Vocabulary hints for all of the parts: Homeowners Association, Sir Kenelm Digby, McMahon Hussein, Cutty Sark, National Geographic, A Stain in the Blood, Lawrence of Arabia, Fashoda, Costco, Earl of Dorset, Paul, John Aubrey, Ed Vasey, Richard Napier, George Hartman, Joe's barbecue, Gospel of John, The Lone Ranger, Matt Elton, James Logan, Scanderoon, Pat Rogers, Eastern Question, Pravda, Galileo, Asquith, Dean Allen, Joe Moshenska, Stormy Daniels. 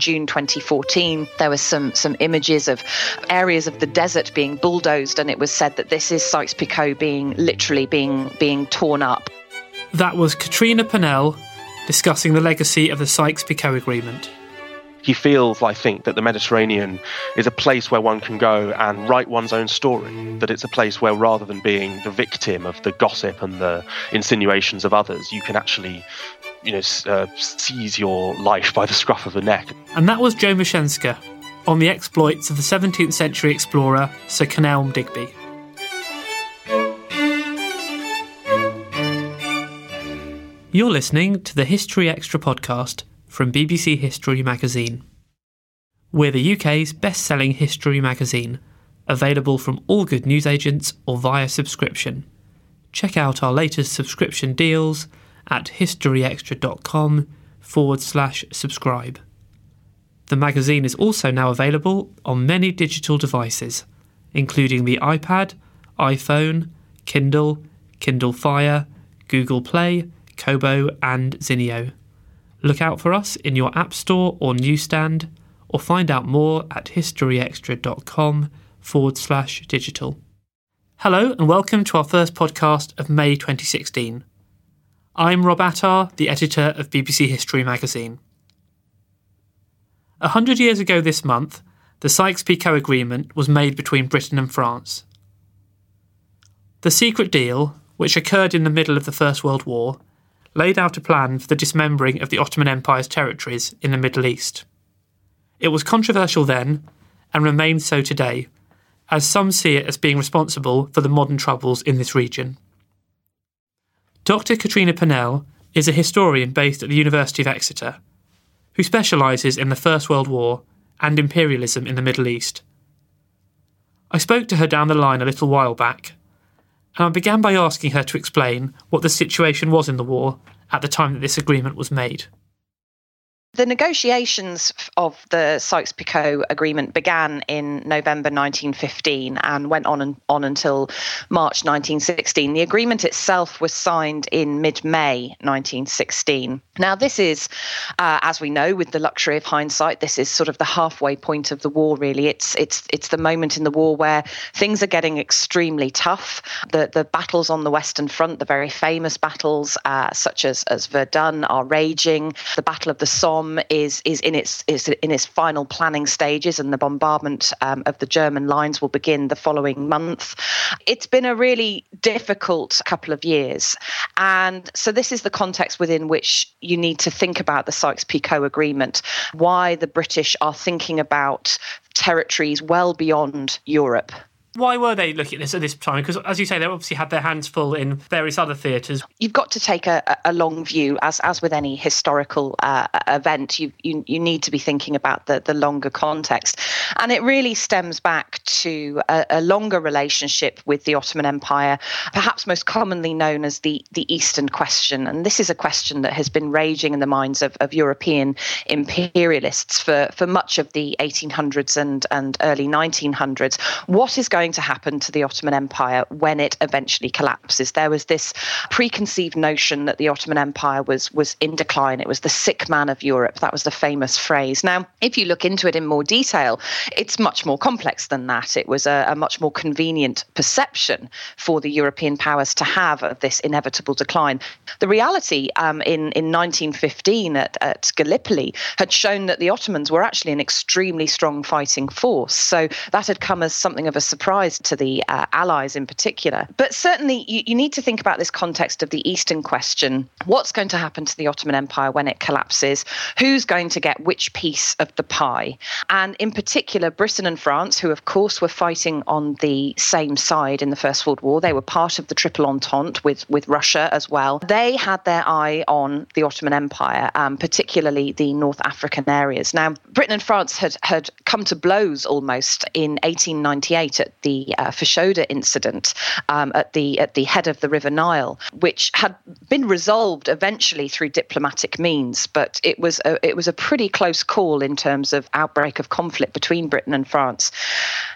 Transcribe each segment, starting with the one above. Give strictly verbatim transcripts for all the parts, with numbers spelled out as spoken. June twenty fourteen, there was some some images of areas of the desert being bulldozed, and it was said that this is Sykes-Picot being literally being being torn up. That was Catriona Pennell discussing the legacy of the Sykes-Picot Agreement. He feels, I think, that the Mediterranean is a place where one can go and write one's own story, that it's a place where rather than being the victim of the gossip and the insinuations of others, you can actually you know, uh, seize your life by the scruff of the neck. And that was Joe Moshenska on the exploits of the seventeenth century explorer Sir Kenelm Digby. You're listening to the History Extra podcast from B B C History Magazine. We're the U K's best-selling history magazine, available from all good newsagents or via subscription. Check out our latest subscription deals at historyextra.com forward slash subscribe. The magazine is also now available on many digital devices, including the iPad, iPhone, Kindle, Kindle Fire, Google Play, Kobo and Zinio. Look out for us in your app store or newsstand, or find out more at historyextra.com forward slash digital. Hello and welcome to our first podcast of May twenty sixteen. I'm Rob Attar, the editor of B B C History Magazine. A hundred years ago this month, the Sykes-Picot Agreement was made between Britain and France. The secret deal, which occurred in the middle of the First World War, laid out a plan for the dismembering of the Ottoman Empire's territories in the Middle East. It was controversial then, and remains so today, as some see it as being responsible for the modern troubles in this region. Doctor Catriona Pennell is a historian based at the University of Exeter, who specialises in the First World War and imperialism in the Middle East. I spoke to her down the line a little while back, and I began by asking her to explain what the situation was in the war at the time that this agreement was made. The negotiations of the Sykes-Picot Agreement began in November nineteen fifteen and went on and on until March nineteen sixteen. The agreement itself was signed in mid-May nineteen sixteen. Now, this is, uh, as we know, with the luxury of hindsight, this is sort of the halfway point of the war, really. It's it's it's the moment in the war where things are getting extremely tough. The the battles on the Western Front, the very famous battles uh, such as, as Verdun, are raging. The Battle of the Somme Is is in its is in its final planning stages, and the bombardment um, of the German lines will begin the following month. It's been a really difficult couple of years, and so this is the context within which you need to think about the Sykes-Picot Agreement, why the British are thinking about territories well beyond Europe. Why were they looking at this at this time? Because, as you say, they obviously had their hands full in various other theatres. You've got to take a, a long view, as as with any historical uh, event. You, you you need to be thinking about the, the longer context. And it really stems back to a, a longer relationship with the Ottoman Empire, perhaps most commonly known as the, the Eastern Question. And this is a question that has been raging in the minds of, of European imperialists for, for much of the eighteen hundreds and, and early nineteen hundreds. What is going to happen to the Ottoman Empire when it eventually collapses? There was this preconceived notion that the Ottoman Empire was was in decline. It was the sick man of Europe. That was the famous phrase. Now, if you look into it in more detail, it's much more complex than that. It was a, a much more convenient perception for the European powers to have of this inevitable decline. The reality um, in, in nineteen fifteen at, at Gallipoli had shown that the Ottomans were actually an extremely strong fighting force. So that had come as something of a surprise to the uh, Allies in particular. But certainly you, you need to think about this context of the Eastern Question. What's going to happen to the Ottoman Empire when it collapses? Who's going to get which piece of the pie? And in particular, Britain and France, who of course were fighting on the same side in the First World War, they were part of the Triple Entente with, with Russia as well. They had their eye on the Ottoman Empire, um, particularly the North African areas. Now, Britain and France had, had come to blows almost in eighteen ninety-eight at the uh, Fashoda incident um, at the at the head of the River Nile, which had been resolved eventually through diplomatic means, but it was a, it was a pretty close call in terms of outbreak of conflict between Britain and France.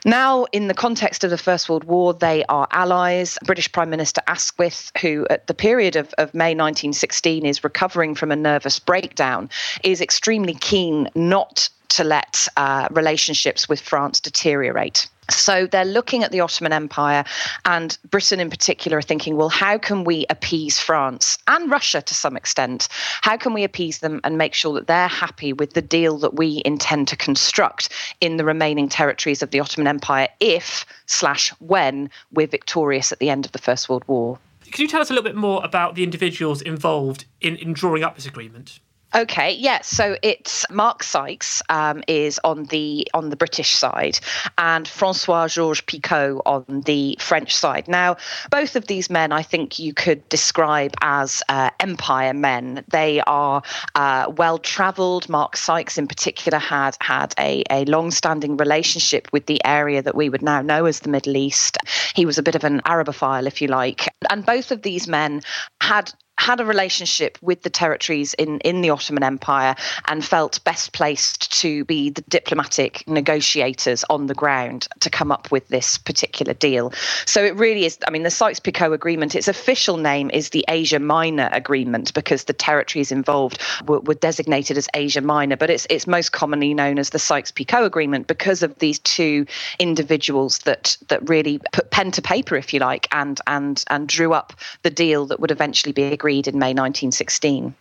Now, in the context of the First World War, they are allies. British Prime Minister Asquith, who at the period of, of May nineteen sixteen is recovering from a nervous breakdown, is extremely keen not to let uh, relationships with France deteriorate. So they're looking at the Ottoman Empire, and Britain in particular are thinking, well, how can we appease France and Russia to some extent? How can we appease them and make sure that they're happy with the deal that we intend to construct in the remaining territories of the Ottoman Empire if slash when we're victorious at the end of the First World War? Could you tell us a little bit more about the individuals involved in, in drawing up this agreement? Okay, yeah. So it's Mark Sykes um, is on the on the British side, and François-Georges Picot on the French side. Now, both of these men, I think, you could describe as uh, empire men. They are uh, well travelled. Mark Sykes, in particular, had had a a long-standing relationship with the area that we would now know as the Middle East. He was a bit of an Arabophile, if you like, and both of these men had. had a relationship with the territories in, in the Ottoman Empire and felt best placed to be the diplomatic negotiators on the ground to come up with this particular deal. So it really is, I mean, the Sykes-Picot Agreement, its official name is the Asia Minor Agreement because the territories involved were, were designated as Asia Minor, but it's it's most commonly known as the Sykes-Picot Agreement because of these two individuals that that really put pen to paper, if you like, and and and drew up the deal that would eventually be agreed in May nineteen sixteen.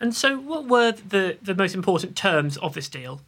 And so what were the, the most important terms of this deal?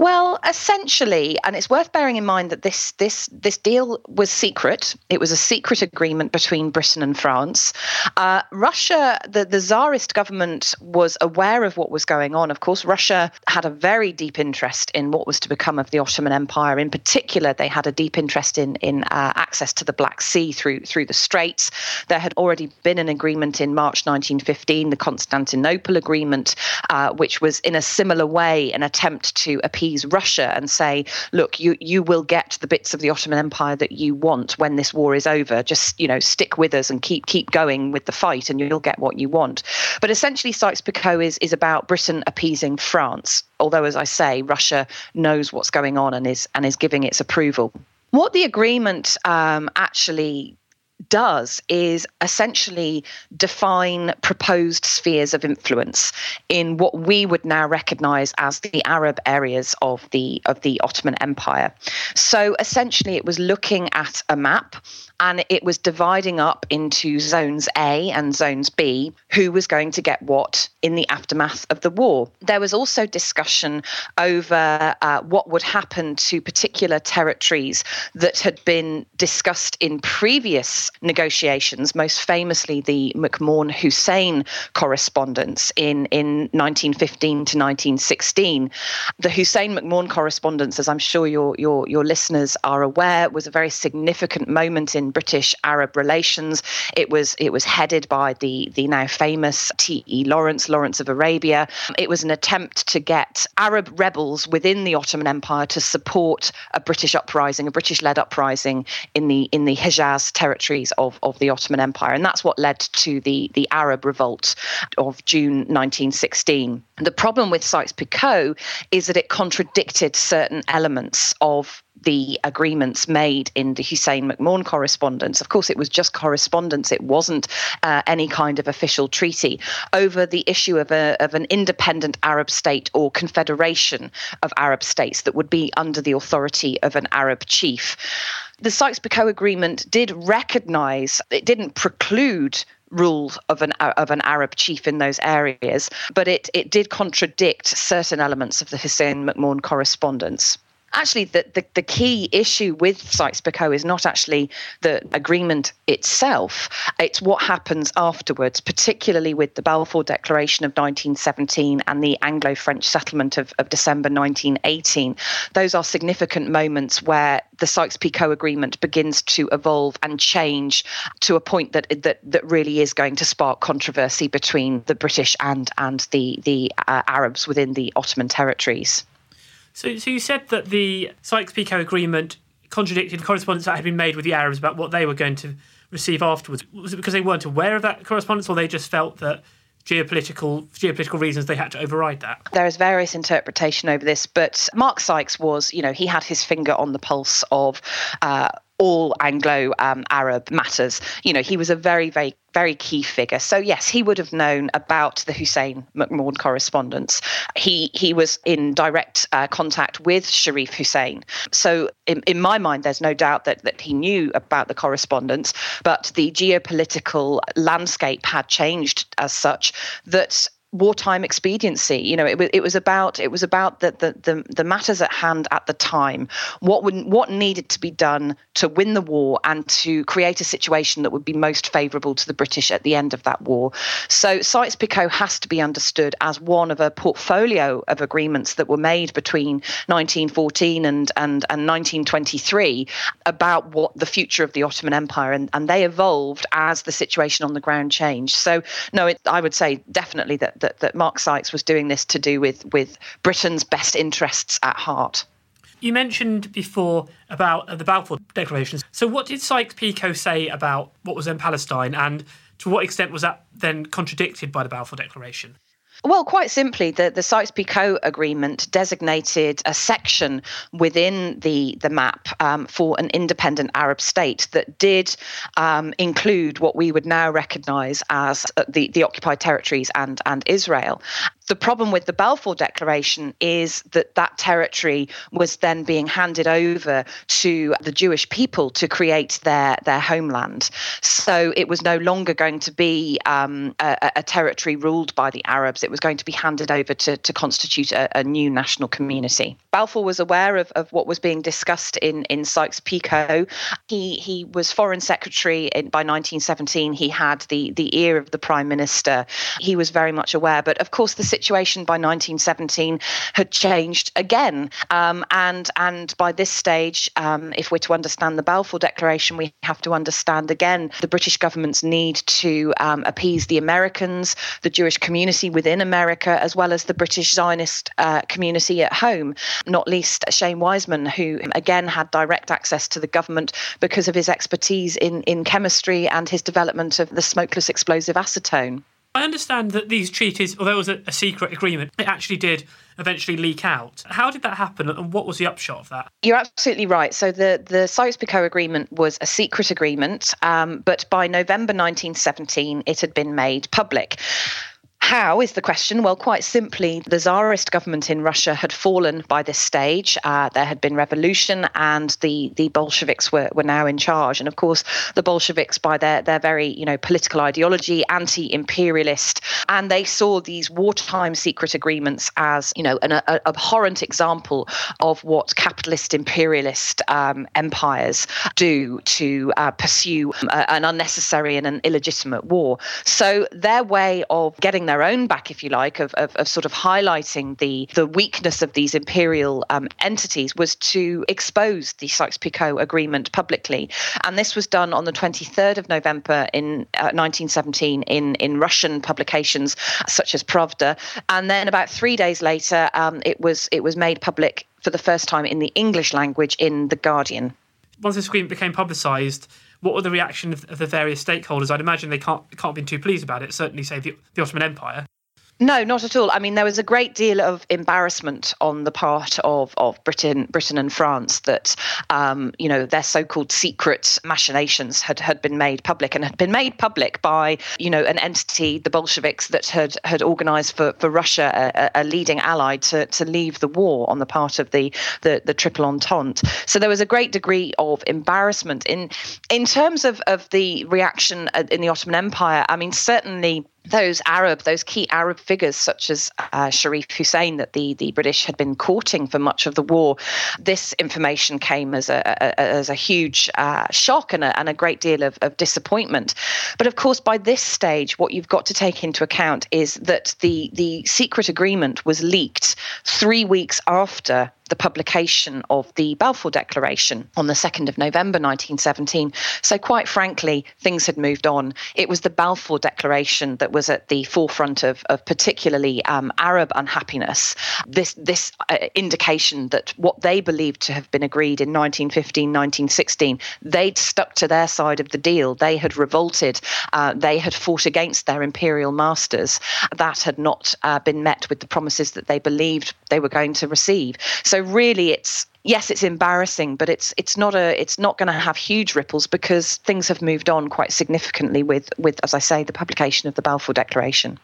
Well, essentially, and it's worth bearing in mind that this this this deal was secret. It was a secret agreement between Britain and France. Uh, Russia, the, the Tsarist government was aware of what was going on. Of course, Russia had a very deep interest in what was to become of the Ottoman Empire. In particular, they had a deep interest in in uh, access to the Black Sea through through the Straits. There had already been an agreement in March nineteen fifteen, the Constantinople Agreement, uh, which was in a similar way an attempt to appease Russia and say, look, you you will get the bits of the Ottoman Empire that you want when this war is over. Just, you know, stick with us and keep keep going with the fight and you'll get what you want. But essentially, Sykes-Picot is, is about Britain appeasing France, although, as I say, Russia knows what's going on and is, and is giving its approval. What the agreement um, actually does is essentially define proposed spheres of influence in what we would now recognise as the Arab areas of the of the Ottoman Empire. So essentially it was looking at a map and it was dividing up into zones A and zones B, who was going to get what in the aftermath of the war. There was also discussion over uh, what would happen to particular territories that had been discussed in previous negotiations, most famously the McMahon Hussein correspondence in, in nineteen fifteen to nineteen sixteen. The Hussein-McMahon correspondence, as I'm sure your, your, your listeners are aware, was a very significant moment in British Arab relations. It was it was headed by the the now famous T E Lawrence, Lawrence of Arabia. It was an attempt to get Arab rebels within the Ottoman Empire to support a British uprising, a British-led uprising in the in the Hejaz territories of, of the Ottoman Empire, and that's what led to the the Arab Revolt of June nineteen sixteen. The problem with Sykes-Picot is that it contradicted certain elements of the agreements made in the Hussein-McMahon correspondence. Of course, it was just correspondence. It wasn't uh, any kind of official treaty over the issue of, a, of an independent Arab state or confederation of Arab states that would be under the authority of an Arab chief. The Sykes-Picot Agreement did recognise, it didn't preclude rule of an of an Arab chief in those areas, but it, it did contradict certain elements of the Hussein-McMahon correspondence. Actually, the, the, the key issue with Sykes-Picot is not actually the agreement itself. It's what happens afterwards, particularly with the Balfour Declaration of nineteen seventeen and the Anglo-French settlement of, of December nineteen eighteen. Those are significant moments where the Sykes-Picot Agreement begins to evolve and change to a point that that, that really is going to spark controversy between the British and, and the, the uh, Arabs within the Ottoman territories. So, so you said that the Sykes-Picot Agreement contradicted correspondence that had been made with the Arabs about what they were going to receive afterwards. Was it because they weren't aware of that correspondence, or they just felt that geopolitical geopolitical reasons they had to override that? There is various interpretation over this, but Mark Sykes was, you know, he had his finger on the pulse of uh, all Anglo-Arab um, matters. You know, he was a very, very very key figure. So yes, he would have known about the Hussein-McMahon correspondence. He he was in direct uh, contact with Sharif Hussein. So in, in my mind, there's no doubt that, that he knew about the correspondence, but the geopolitical landscape had changed as such that wartime expediency, you know, it, it was about it was about the, the the the matters at hand at the time. What would what needed to be done to win the war and to create a situation that would be most favourable to the British at the end of that war. So Sykes-Picot has to be understood as one of a portfolio of agreements that were made between nineteen fourteen and and and nineteen twenty-three about what the future of the Ottoman Empire, and and they evolved as the situation on the ground changed. So no, it, I would say definitely that. That, that Mark Sykes was doing this to do with, with Britain's best interests at heart. You mentioned before about the Balfour Declarations. So what did Sykes-Picot say about what was then Palestine, and to what extent was that then contradicted by the Balfour Declaration? Well, quite simply, the, the Sykes-Picot Agreement designated a section within the, the map um, for an independent Arab state that did um, include what we would now recognise as the, the occupied territories and, and Israel. The problem with the Balfour Declaration is that that territory was then being handed over to the Jewish people to create their, their homeland. So it was no longer going to be um, a, a territory ruled by the Arabs. It was going to be handed over to, to constitute a, a new national community. Balfour was aware of, of what was being discussed in, in Sykes-Picot. He he was Foreign Secretary in, by nineteen seventeen. He had the, the ear of the Prime Minister. He was very much aware. But of course, the situation by nineteen seventeen had changed again, um, and and by this stage, um, if we're to understand the Balfour Declaration, we have to understand again the British government's need to um, appease the Americans, the Jewish community within America, as well as the British Zionist uh, community at home, not least Chaim Weizmann, who again had direct access to the government because of his expertise in, in chemistry and his development of the smokeless explosive acetone. I understand that these treaties, although it was a, a secret agreement, it actually did eventually leak out. How did that happen, and what was the upshot of that? You're absolutely right. So the, the Sykes-Picot Agreement was a secret agreement, um, but by November nineteen seventeen, it had been made public. How is the question? Well, quite simply, the Tsarist government in Russia had fallen by this stage. Uh, there had been revolution, and the, the Bolsheviks were, were now in charge. And of course, the Bolsheviks, by their, their very, you know, political ideology, anti-imperialist, and they saw these wartime secret agreements as, you know, an a, abhorrent example of what capitalist imperialist um, empires do to uh, pursue a, an unnecessary and an illegitimate war. So their way of getting their own back, if you like, of, of, of sort of highlighting the, the weakness of these imperial um, entities was to expose the Sykes-Picot Agreement publicly. And this was done on the twenty-third of November in uh, nineteen seventeen in, in Russian publications such as Pravda. And then about three days later, um, it was it was made public for the first time in the English language in The Guardian. Once this agreement became publicised, what were the reactions of the various stakeholders? I'd imagine they can't can't have been too pleased about it, certainly, say, the, the Ottoman Empire. No, not at all. I mean, there was a great deal of embarrassment on the part of, of Britain Britain and France that, um, you know, their so-called secret machinations had, had been made public, and had been made public by, you know, an entity, the Bolsheviks, that had, had organised for, for Russia, a, a leading ally, to, to leave the war on the part of the, the, the Triple Entente. So there was a great degree of embarrassment. In, in terms of, of the reaction in the Ottoman Empire, I mean, certainly those Arab, those key Arab figures such as uh, Sharif Hussein that the, the British had been courting for much of the war, this information came as a, a as a huge uh, shock and a, and a great deal of, of disappointment. But of course, by this stage, what you've got to take into account is that the, the secret agreement was leaked three weeks after the publication of the Balfour Declaration on the second of November nineteen seventeen. So quite frankly, things had moved on. It was the Balfour Declaration that was at the forefront of, of particularly um, Arab unhappiness. This, this uh, indication that what they believed to have been agreed in nineteen fifteen, nineteen sixteen, they'd stuck to their side of the deal. They had revolted. Uh, they had fought against their imperial masters. That had not uh, been met with the promises that they believed they were going to receive. So really, it's yes, it's embarrassing, but it's it's not a it's not going to have huge ripples because things have moved on quite significantly with with, as I say, the publication of the Balfour Declaration.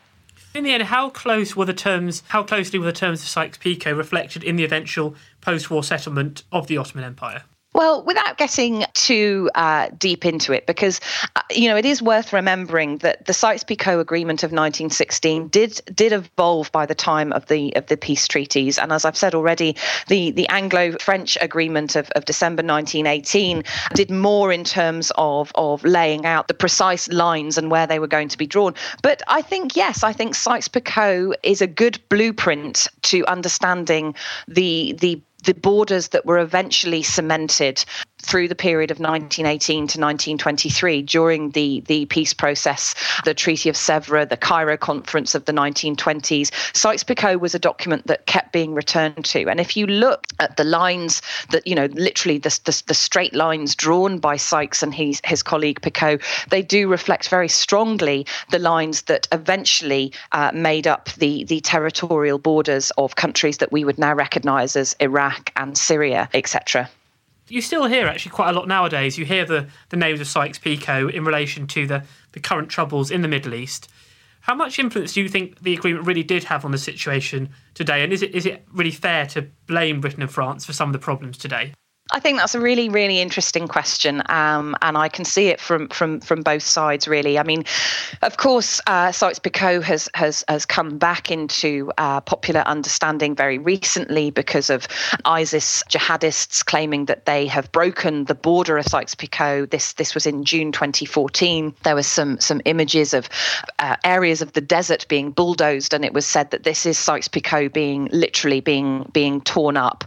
In the end, how close were the terms? How closely were the terms of Sykes-Picot reflected in the eventual post-war settlement of the Ottoman Empire? Well, without getting too uh, deep into it, because, uh, you know, it is worth remembering that the Sykes-Picot Agreement of nineteen sixteen did did evolve by the time of the of the peace treaties. And as I've said already, the, the Anglo-French Agreement of, of December nineteen eighteen did more in terms of, of laying out the precise lines and where they were going to be drawn. But I think, yes, I think Sykes-Picot is a good blueprint to understanding the the the borders that were eventually cemented through the period of nineteen eighteen to nineteen twenty-three during the, the peace process, the Treaty of Sèvres, the Cairo Conference of the nineteen twenties. Sykes-Picot was a document that kept being returned to. And if you look at the lines that, you know, literally the, the, the straight lines drawn by Sykes and his, his colleague Picot, they do reflect very strongly the lines that eventually uh, made up the, the territorial borders of countries that we would now recognise as Iraq and Syria, et cetera. You still hear actually quite a lot nowadays. You hear the, the names of Sykes-Picot in relation to the, the current troubles in the Middle East. How much influence do you think the agreement really did have on the situation today? And is it is it really fair to blame Britain and France for some of the problems today? I think that's a really, really interesting question, um, and I can see it from from from both sides, really. I mean, of course, uh, Sykes-Picot has, has has come back into uh, popular understanding very recently because of ISIS jihadists claiming that they have broken the border of Sykes-Picot. This this was in June twenty fourteen. There was some some images of uh, areas of the desert being bulldozed, and it was said that this is Sykes-Picot being literally being being torn up.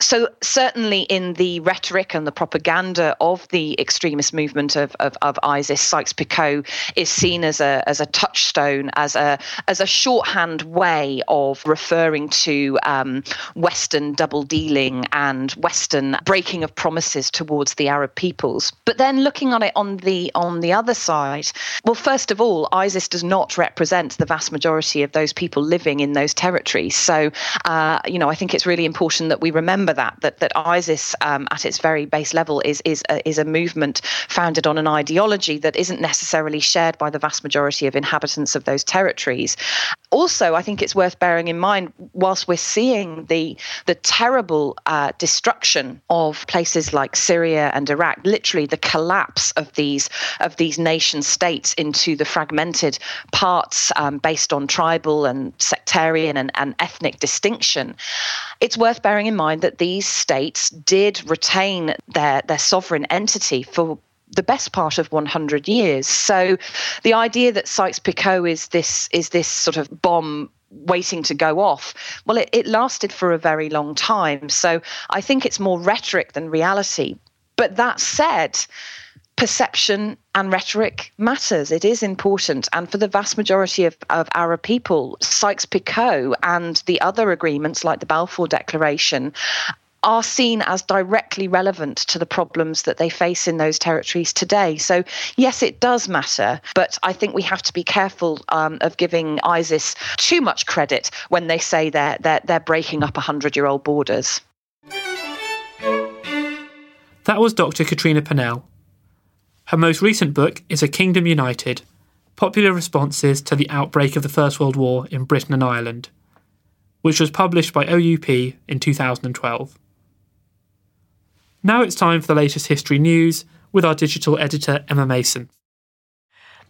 So certainly in the rhetoric and the propaganda of the extremist movement of, of, of ISIS, Sykes-Picot is seen as a as a touchstone, as a as a shorthand way of referring to um, Western double dealing and Western breaking of promises towards the Arab peoples. But then looking on it on the on the other side, well, first of all, ISIS does not represent the vast majority of those people living in those territories. So uh, you know, I think it's really important that we remember that that that ISIS um, at its very base level is is a, is a movement founded on an ideology that isn't necessarily shared by the vast majority of inhabitants of those territories. Also, I think it's worth bearing in mind, whilst we're seeing the the terrible uh, destruction of places like Syria and Iraq, literally the collapse of these of these nation states into the fragmented parts um, based on tribal and sectarian and, and ethnic distinction, it's worth bearing in mind that these states did retain their, their sovereign entity for the best part of one hundred years. So the idea that Sykes-Picot is this is this sort of bomb waiting to go off, well, it, it lasted for a very long time. So I think it's more rhetoric than reality. But that said, perception and rhetoric matters. It is important. And for the vast majority of, of Arab people, Sykes-Picot and the other agreements like the Balfour Declaration are seen as directly relevant to the problems that they face in those territories today. So, yes, it does matter. But I think we have to be careful um, of giving ISIS too much credit when they say they're, they're, they're breaking up one hundred-year-old borders. That was Doctor Catriona Pennell. Her most recent book is A Kingdom United, Popular Responses to the Outbreak of the First World War in Britain and Ireland, which was published by O U P in two thousand twelve. Now it's time for the latest history news with our digital editor Emma Mason.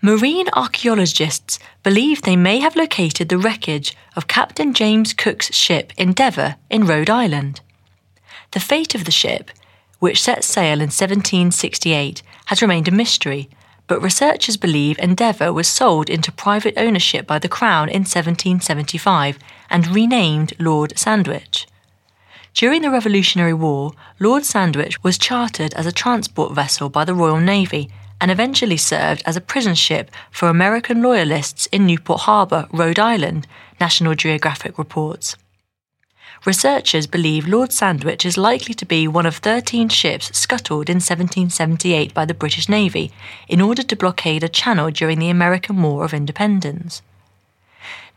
Marine archaeologists believe they may have located the wreckage of Captain James Cook's ship Endeavour in Rhode Island. The fate of the ship, which set sail in seventeen sixty-eight, has remained a mystery, but researchers believe Endeavour was sold into private ownership by the Crown in seventeen seventy-five and renamed Lord Sandwich. During the Revolutionary War, Lord Sandwich was chartered as a transport vessel by the Royal Navy and eventually served as a prison ship for American Loyalists in Newport Harbour, Rhode Island, National Geographic reports. Researchers believe Lord Sandwich is likely to be one of thirteen ships scuttled in seventeen seventy-eight by the British Navy in order to blockade a channel during the American War of Independence.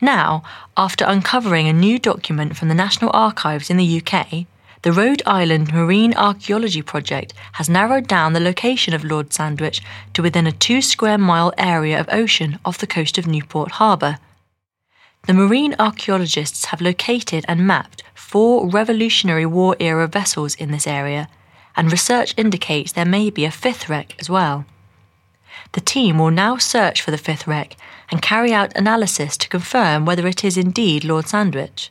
Now, after uncovering a new document from the National Archives in the U K, the Rhode Island Marine Archaeology Project has narrowed down the location of Lord Sandwich to within a two-square-mile area of ocean off the coast of Newport Harbour. The marine archaeologists have located and mapped four Revolutionary War-era vessels in this area, and research indicates there may be a fifth wreck as well. The team will now search for the fifth wreck and carry out analysis to confirm whether it is indeed Lord Sandwich.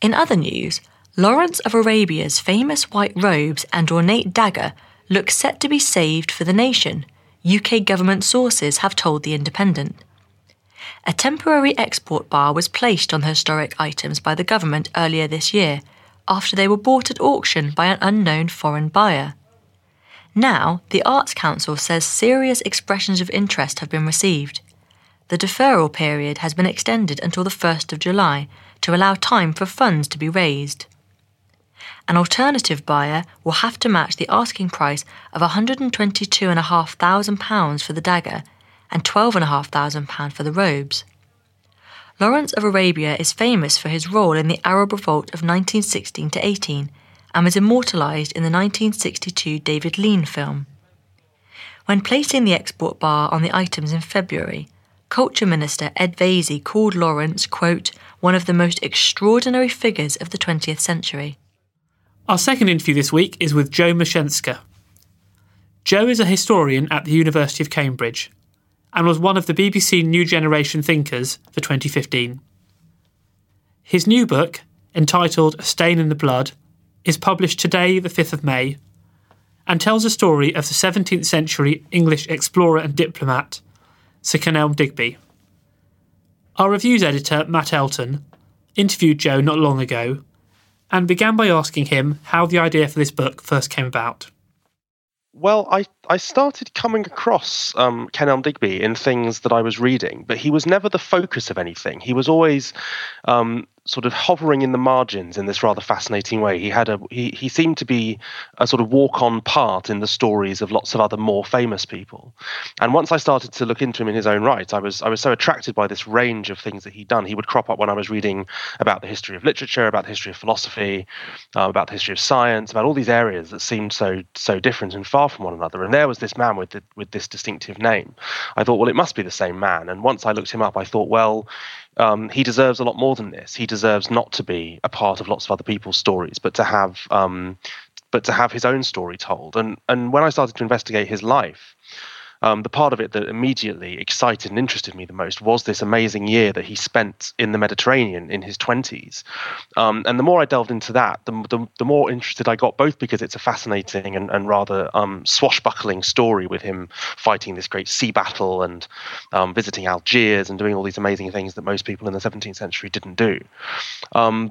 In other news, Lawrence of Arabia's famous white robes and ornate dagger look set to be saved for the nation, U K government sources have told The Independent. A temporary export bar was placed on the historic items by the government earlier this year, after they were bought at auction by an unknown foreign buyer. Now, the Arts Council says serious expressions of interest have been received. The deferral period has been extended until the first of July to allow time for funds to be raised. An alternative buyer will have to match the asking price of one hundred twenty-two thousand five hundred pounds for the dagger and twelve thousand five hundred pounds for the robes. Lawrence of Arabia is famous for his role in the Arab Revolt of nineteen sixteen to eighteen and was immortalised in the nineteen sixty-two David Lean film. When placing the export bar on the items in February, Culture Minister Ed Vasey called Lawrence, quote, one of the most extraordinary figures of the twentieth century. Our second interview this week is with Joe Moshenska. Joe is a historian at the University of Cambridge and was one of the B B C New Generation thinkers for twenty fifteen. His new book, entitled A Stain in the Blood, is published today, the fifth of May, and tells the story of the seventeenth century English explorer and diplomat, Sir Kenelm Digby. Our reviews editor, Matt Elton, interviewed Joe not long ago and began by asking him how the idea for this book first came about. Well, I, I started coming across um, Kenelm Digby in things that I was reading, but he was never the focus of anything. He was always um, sort of hovering in the margins in this rather fascinating way. He had a he, he seemed to be a sort of walk-on part in the stories of lots of other more famous people. And once I started to look into him in his own right, I was I was so attracted by this range of things that he'd done. He would crop up when I was reading about the history of literature, about the history of philosophy, uh, about the history of science, about all these areas that seemed so so different and far from one another. And there was this man with the, with this distinctive name. I thought, well, it must be the same man. And once I looked him up, I thought, well, um, he deserves a lot more than this. He deserves not to be a part of lots of other people's stories, but to have um, but to have his own story told. And and when I started to investigate his life, Um, the part of it that immediately excited and interested me the most was this amazing year that he spent in the Mediterranean in his twenties. Um, and the more I delved into that, the, the, the more interested I got, both because it's a fascinating and, and rather um, swashbuckling story with him fighting this great sea battle and um, visiting Algiers and doing all these amazing things that most people in the seventeenth century didn't do. Um,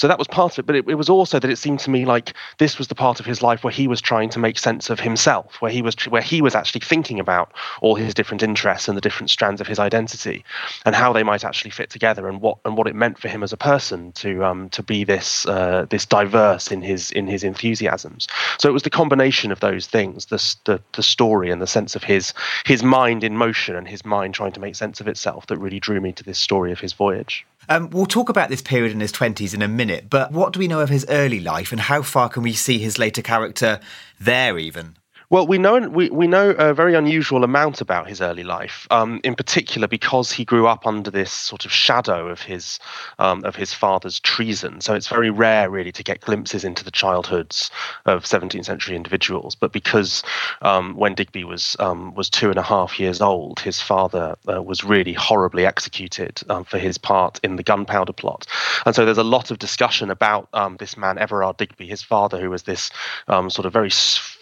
So that was part of it, but it, it was also that it seemed to me like this was the part of his life where he was trying to make sense of himself, where he was where he was actually thinking about all his different interests and the different strands of his identity, and how they might actually fit together, and what and what it meant for him as a person to um to be this uh, this diverse in his in his enthusiasms. So it was the combination of those things, the the the story and the sense of his his mind in motion and his mind trying to make sense of itself, that really drew me to this story of his voyage. Um, we'll talk about this period in his twenties in a minute, but what do we know of his early life and how far can we see his later character there even? Well, we know we, we know a very unusual amount about his early life, um, in particular because he grew up under this sort of shadow of his um, of his father's treason. So it's very rare, really, to get glimpses into the childhoods of seventeenth century individuals. But because um, when Digby was um, was two and a half years old, his father uh, was really horribly executed um, for his part in the gunpowder plot. And so there's a lot of discussion about um, this man, Everard Digby, his father, who was this um, sort of very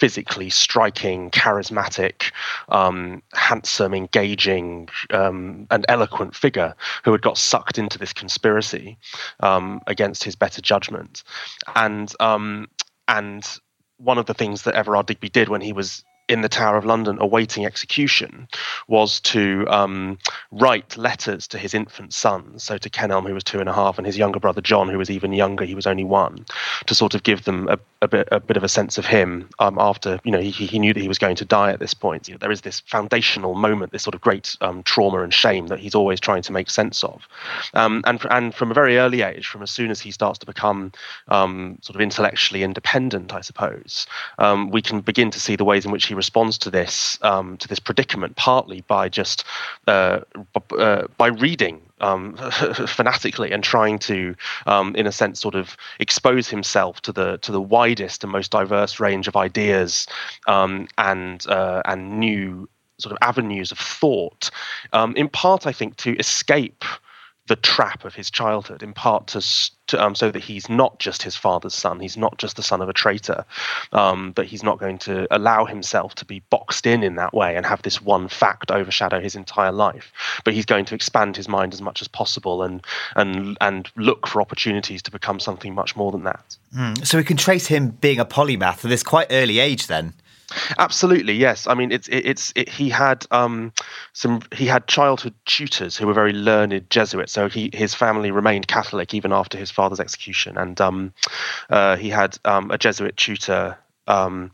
physically strong, striking, charismatic, um, handsome, engaging, um, and eloquent figure who had got sucked into this conspiracy um, against his better judgment. And um, and one of the things that Everard Digby did when he was in the Tower of London awaiting execution was to um, write letters to his infant son, so to Kenelm, who was two and a half, and his younger brother John, who was even younger, he was only one, to sort of give them a, a, bit, a bit of a sense of him um, after, you know, he, he knew that he was going to die at this point. You know, there is this foundational moment, this sort of great um, trauma and shame that he's always trying to make sense of. Um, and, and from a very early age, from as soon as he starts to become um, sort of intellectually independent, I suppose, um, we can begin to see the ways in which he responds to this um, to this predicament, partly by just uh, b- uh, by reading um, fanatically and trying to, um, in a sense, sort of expose himself to the to the widest and most diverse range of ideas um, and uh, and new sort of avenues of thought. Um, in part, I think, to escape the trap of his childhood, in part to, to um, so that he's not just his father's son, he's not just the son of a traitor, um, that he's not going to allow himself to be boxed in in that way and have this one fact overshadow his entire life. But he's going to expand his mind as much as possible and and and look for opportunities to become something much more than that. Mm. So we can trace him being a polymath at this quite early age then. Absolutely, yes. I mean, it's it, it's it, he had um, some he had childhood tutors who were very learned Jesuits. So he his family remained Catholic even after his father's execution, and um, uh, he had um, a Jesuit tutor. Um,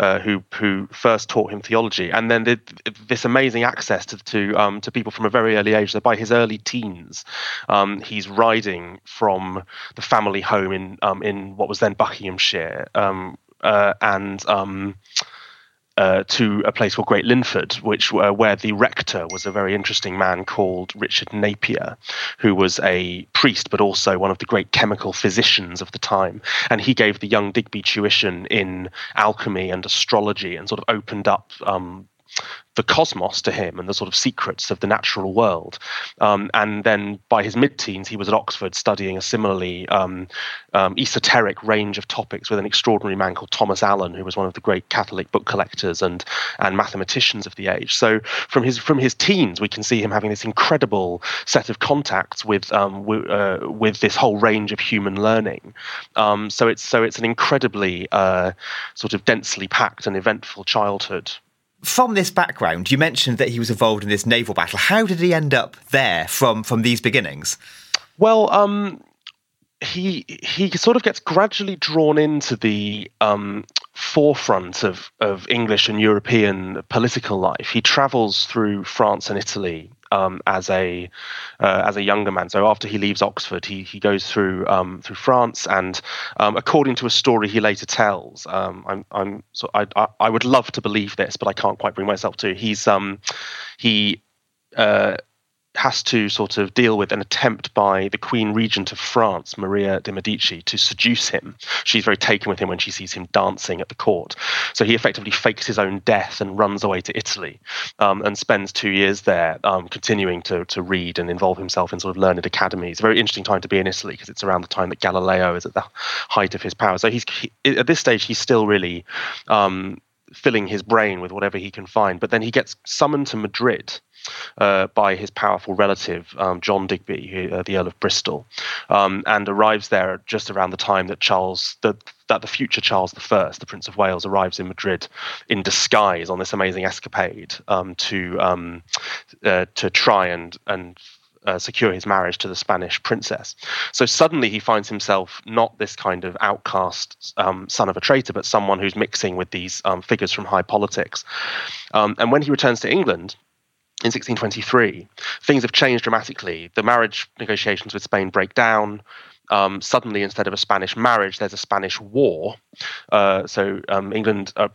uh, who who first taught him theology, and then the, this amazing access to to, um, to people from a very early age. So by his early teens, um, he's riding from the family home in um, in what was then Buckinghamshire, um, uh, and um, Uh, to a place called Great Linford, which uh, where the rector was a very interesting man called Richard Napier, who was a priest, but also one of the great chemical physicians of the time. And he gave the young Digby tuition in alchemy and astrology and sort of opened up um, the cosmos to him and the sort of secrets of the natural world. Um, and then by his mid-teens, he was at Oxford studying a similarly um, um, esoteric range of topics with an extraordinary man called Thomas Allen, who was one of the great Catholic book collectors and and mathematicians of the age. So from his from his teens, we can see him having this incredible set of contacts with um, w- uh, with this whole range of human learning. Um, so it's so it's an incredibly uh, sort of densely packed and eventful childhood. From this background, you mentioned that he was involved in this naval battle. How did he end up there from, from these beginnings? Well, um, he he sort of gets gradually drawn into the um, forefront of, of English and European political life. He travels through France and Italy um, as a uh, as a younger man. So after he leaves Oxford, he he goes through um, through France, and um, according to a story he later tells, um, I'm I'm so I, I I would love to believe this, but I can't quite bring myself to. He's um he. Uh, has to sort of deal with an attempt by the Queen Regent of France, Maria de' Medici, to seduce him. She's very taken with him when she sees him dancing at the court. So he effectively fakes his own death and runs away to Italy um, and spends two years there um, continuing to to read and involve himself in sort of learned academies. A very interesting time to be in Italy because it's around the time that Galileo is at the height of his power. So he's he, at this stage, he's still really um, filling his brain with whatever he can find. But then he gets summoned to Madrid Uh, by his powerful relative, um, John Digby, who, uh, the Earl of Bristol, um, and arrives there just around the time that Charles, the, that the future Charles the First, the Prince of Wales, arrives in Madrid in disguise on this amazing escapade um, to um, uh, to try and and Uh, secure his marriage to the Spanish princess. So suddenly he finds himself not this kind of outcast um, son of a traitor, but someone who's mixing with these um, figures from high politics. Um, and when he returns to England in sixteen twenty-three, things have changed dramatically. The marriage negotiations with Spain break down. Um, suddenly, instead of a Spanish marriage, there's a Spanish war. Uh, so um, England uh,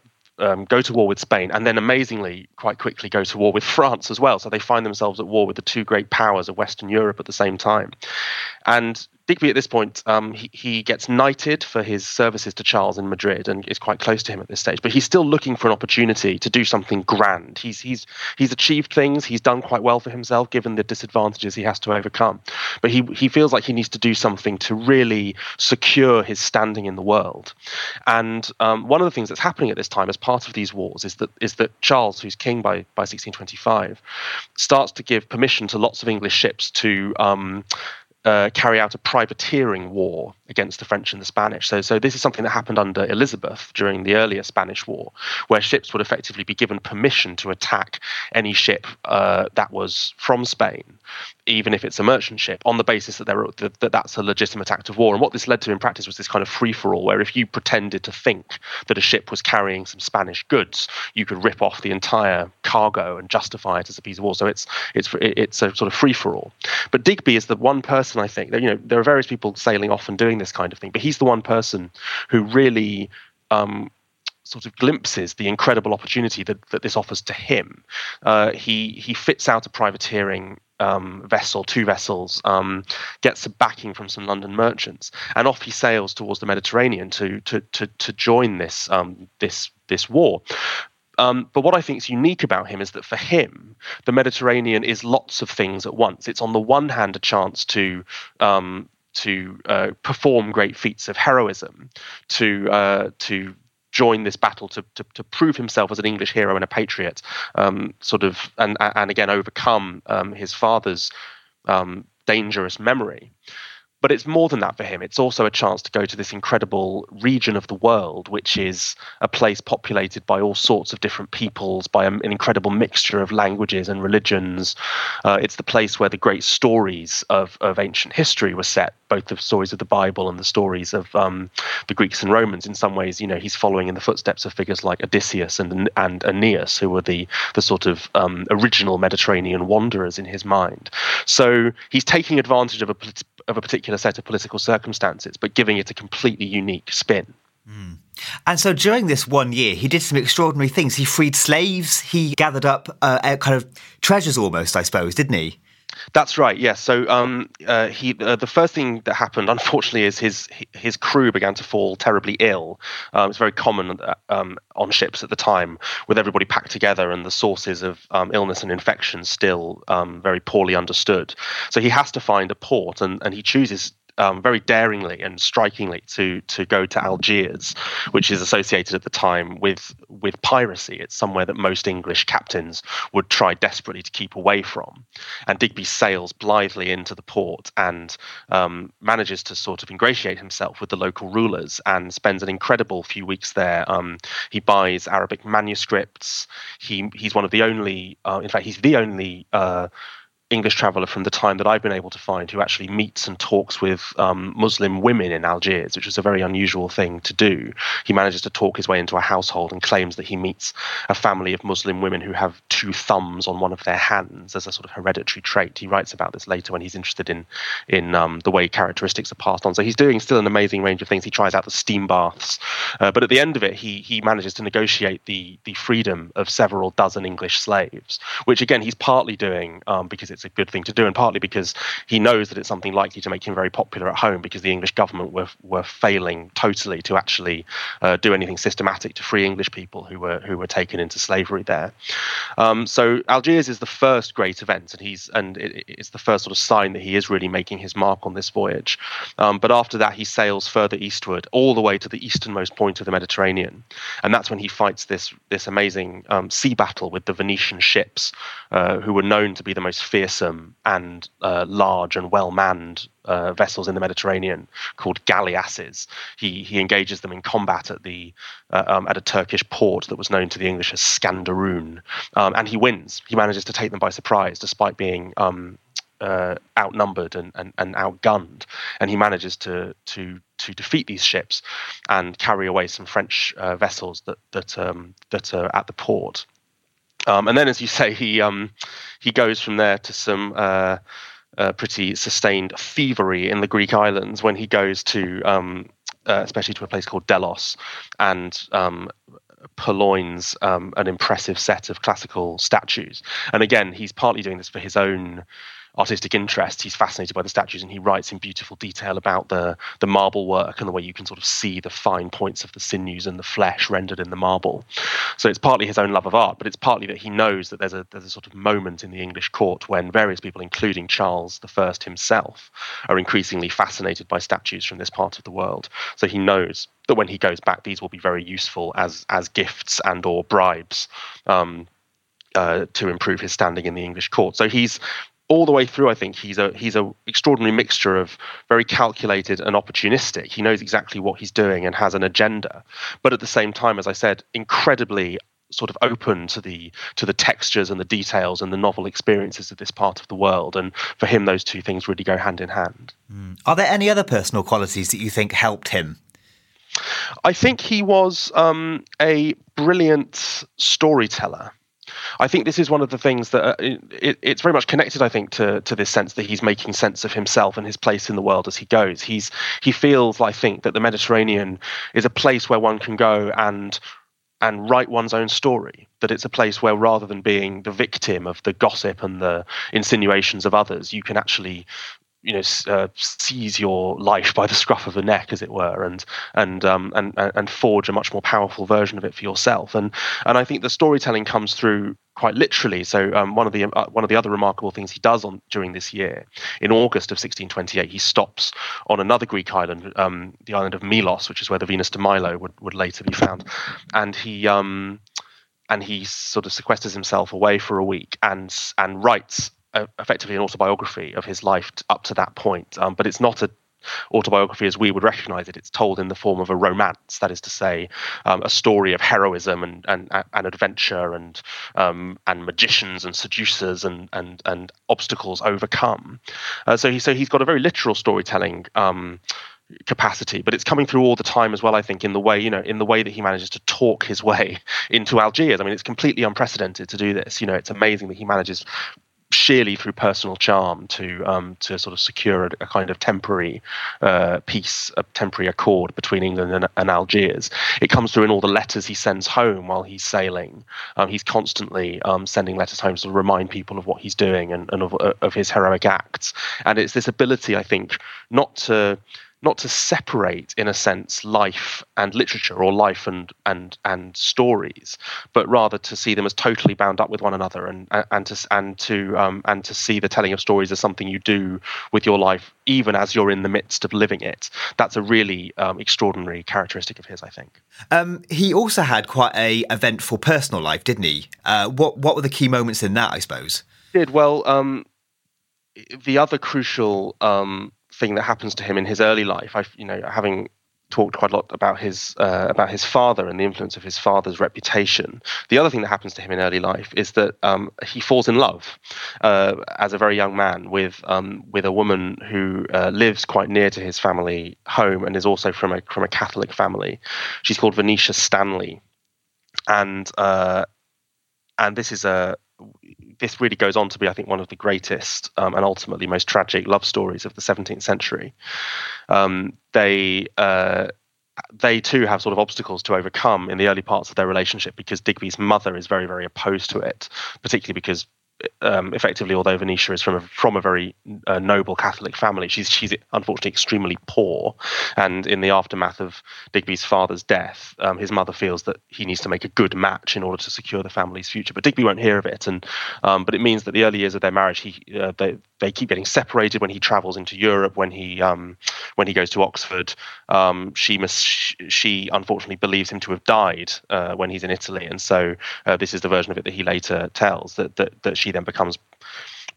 um, go to war with Spain, and then amazingly, quite quickly, go to war with France as well. So they find themselves at war with the two great powers of Western Europe at the same time. And Digby at this point, um, he, he gets knighted for his services to Charles in Madrid and is quite close to him at this stage. But he's still looking for an opportunity to do something grand. He's he's he's achieved things. He's done quite well for himself, given the disadvantages he has to overcome. But he, he feels like he needs to do something to really secure his standing in the world. And um, one of the things that's happening at this time as part of these wars is that is that Charles, who's king by, by sixteen twenty-five, starts to give permission to lots of English ships to um, Uh, carry out a privateering war against the French and the Spanish. So, so this is something that happened under Elizabeth during the earlier Spanish War, where ships would effectively be given permission to attack any ship uh, that was from Spain, even if it's a merchant ship, on the basis that, there, that that's a legitimate act of war. And what this led to in practice was this kind of free-for-all, where if you pretended to think that a ship was carrying some Spanish goods, you could rip off the entire cargo and justify it as a piece of war. So it's it's it's a sort of free-for-all. But Digby is the one person, I think, that, you know, there are various people sailing off and doing this kind of thing, but he's the one person who really um, sort of glimpses the incredible opportunity that, that this offers to him. Uh, he he fits out a privateering Um, vessel, two vessels, um, gets some backing from some London merchants, and off he sails towards the Mediterranean to to to, to join this um, this this war. Um, but what I think is unique about him is that for him, the Mediterranean is lots of things at once. It's on the one hand a chance to um, to uh, perform great feats of heroism, to uh, to join this battle to, to to prove himself as an English hero and a patriot, um, sort of, and and again overcome um, his father's um, dangerous memory. But it's more than that for him. It's also a chance to go to this incredible region of the world, which is a place populated by all sorts of different peoples, by an incredible mixture of languages and religions. Uh, it's the place where the great stories of, of ancient history were set, both the stories of the Bible and the stories of um, the Greeks and Romans. In some ways, you know, he's following in the footsteps of figures like Odysseus and and Aeneas, who were the, the sort of um, original Mediterranean wanderers in his mind. So he's taking advantage of a political of a particular set of political circumstances, but giving it a completely unique spin. Mm. And so during this one year, he did some extraordinary things. He freed slaves. He gathered up uh, kind of treasures almost, I suppose, didn't he? That's right. Yes. Yeah. So um, uh, he uh, the first thing that happened, unfortunately, is his his crew began to fall terribly ill. Um, it's very common um, on ships at the time, with everybody packed together and the sources of um, illness and infection still um, very poorly understood. So he has to find a port, and, and he chooses Um, very daringly and strikingly to to go to Algiers, which is associated at the time with with piracy. It's somewhere that most English captains would try desperately to keep away from. And Digby sails blithely into the port and um, manages to sort of ingratiate himself with the local rulers and spends an incredible few weeks there. Um, he buys Arabic manuscripts. He he's one of the only, uh, in fact, he's the only Uh, English traveller from the time that I've been able to find who actually meets and talks with um, Muslim women in Algiers, which is a very unusual thing to do. He manages to talk his way into a household and claims that he meets a family of Muslim women who have two thumbs on one of their hands as a sort of hereditary trait. He writes about this later when he's interested in in um, the way characteristics are passed on. So he's doing still an amazing range of things. He tries out the steam baths, uh, but at the end of it, he he manages to negotiate the the freedom of several dozen English slaves, which again he's partly doing um, because it's It's a good thing to do, and partly because he knows that it's something likely to make him very popular at home, because the English government were were failing totally to actually uh, do anything systematic to free English people who were who were taken into slavery there. Um, so Algiers is the first great event, and he's and it, it's the first sort of sign that he is really making his mark on this voyage. Um, but after that, he sails further eastward, all the way to the easternmost point of the Mediterranean, and that's when he fights this this amazing um, sea battle with the Venetian ships, uh, who were known to be the most fierce and uh, large and well-manned uh, vessels in the Mediterranean, called galleasses. He he engages them in combat at the uh, um, at a Turkish port that was known to the English as Scanderoon, um, and he wins. He manages to take them by surprise, despite being um, uh, outnumbered and, and and outgunned, and he manages to to to defeat these ships and carry away some French uh, vessels that that um, that are at the port. Um, and then, as you say, he um, he goes from there to some uh, uh, pretty sustained thievery in the Greek islands when he goes to, um, uh, especially to a place called Delos, and um, purloins um, an impressive set of classical statues. And again, he's partly doing this for his own artistic interest. He's fascinated by the statues, and he writes in beautiful detail about the the marble work and the way you can sort of see the fine points of the sinews and the flesh rendered in the marble. So it's partly his own love of art, but it's partly that he knows that there's a there's a sort of moment in the English court when various people, including Charles the First himself, are increasingly fascinated by statues from this part of the world. So he knows that when he goes back, these will be very useful as as gifts and or bribes um, uh, to improve his standing in the English court. So he's all the way through, I think he's a he's a extraordinary mixture of very calculated and opportunistic. He knows exactly what he's doing and has an agenda, but at the same time, as I said, incredibly sort of open to the to the textures and the details and the novel experiences of this part of the world. And for him, those two things really go hand in hand. Mm. Are there any other personal qualities that you think helped him? I think he was um, a brilliant storyteller. I think this is one of the things that uh, it, it's very much connected, I think, to to this sense that he's making sense of himself and his place in the world as he goes. He's he feels, I think, that the Mediterranean is a place where one can go and and write one's own story, that it's a place where rather than being the victim of the gossip and the insinuations of others, you can actually, you know, uh, seize your life by the scruff of the neck, as it were, and and um and and forge a much more powerful version of it for yourself. And and I think the storytelling comes through quite literally. So um, one of the uh, one of the other remarkable things he does on during this year, in August of sixteen twenty-eight, he stops on another Greek island, um, the island of Milos, which is where the Venus de Milo would would later be found, and he. Um, And he sort of sequesters himself away for a week and and writes uh, effectively an autobiography of his life t- up to that point. Um, but it's not an autobiography as we would recognise it. It's told in the form of a romance, that is to say, um, a story of heroism and and, and adventure and um, and magicians and seducers and and and obstacles overcome. Uh, so he so he's got a very literal storytelling Um, capacity, but it's coming through all the time as well, I think, in the way, you know, in the way that he manages to talk his way into Algiers. I mean, it's completely unprecedented to do this. You know, it's amazing that he manages sheerly through personal charm to um, to sort of secure a, a kind of temporary uh, peace, a temporary accord between England and, and Algiers. It comes through in all the letters he sends home while he's sailing. Um, he's constantly um, sending letters home to remind people of what he's doing and, and of, of his heroic acts. And it's this ability, I think, not to not to separate, in a sense, life and literature, or life and and and stories, but rather to see them as totally bound up with one another, and and to and to um, and to see the telling of stories as something you do with your life, even as you're in the midst of living it. That's a really um, extraordinary characteristic of his, I think. Um, he also had quite a eventful personal life, didn't he? Uh, what what were the key moments in that? I suppose. He did well. Um, the other crucial Um, thing that happens to him in his early life, I've, you know, having talked quite a lot about his uh, about his father and the influence of his father's reputation. The other thing that happens to him in early life is that um, he falls in love uh, as a very young man with um, with a woman who uh, lives quite near to his family home and is also from a from a Catholic family. She's called Venetia Stanley, and uh, and this is a This really goes on to be, I think, one of the greatest um, and ultimately most tragic love stories of the seventeenth century. Um, they uh, they too have sort of obstacles to overcome in the early parts of their relationship, because Digby's mother is very, very opposed to it, particularly because Um, effectively, although Venetia is from a, from a very uh, noble Catholic family, she's she's unfortunately extremely poor. And in the aftermath of Digby's father's death, um, his mother feels that he needs to make a good match in order to secure the family's future. But Digby won't hear of it, and um, but it means that the early years of their marriage, he uh, they they keep getting separated. When he travels into Europe, when he um, when he goes to Oxford, um, she must she unfortunately believes him to have died uh, when he's in Italy, and so uh, this is the version of it that he later tells, that that that she then becomes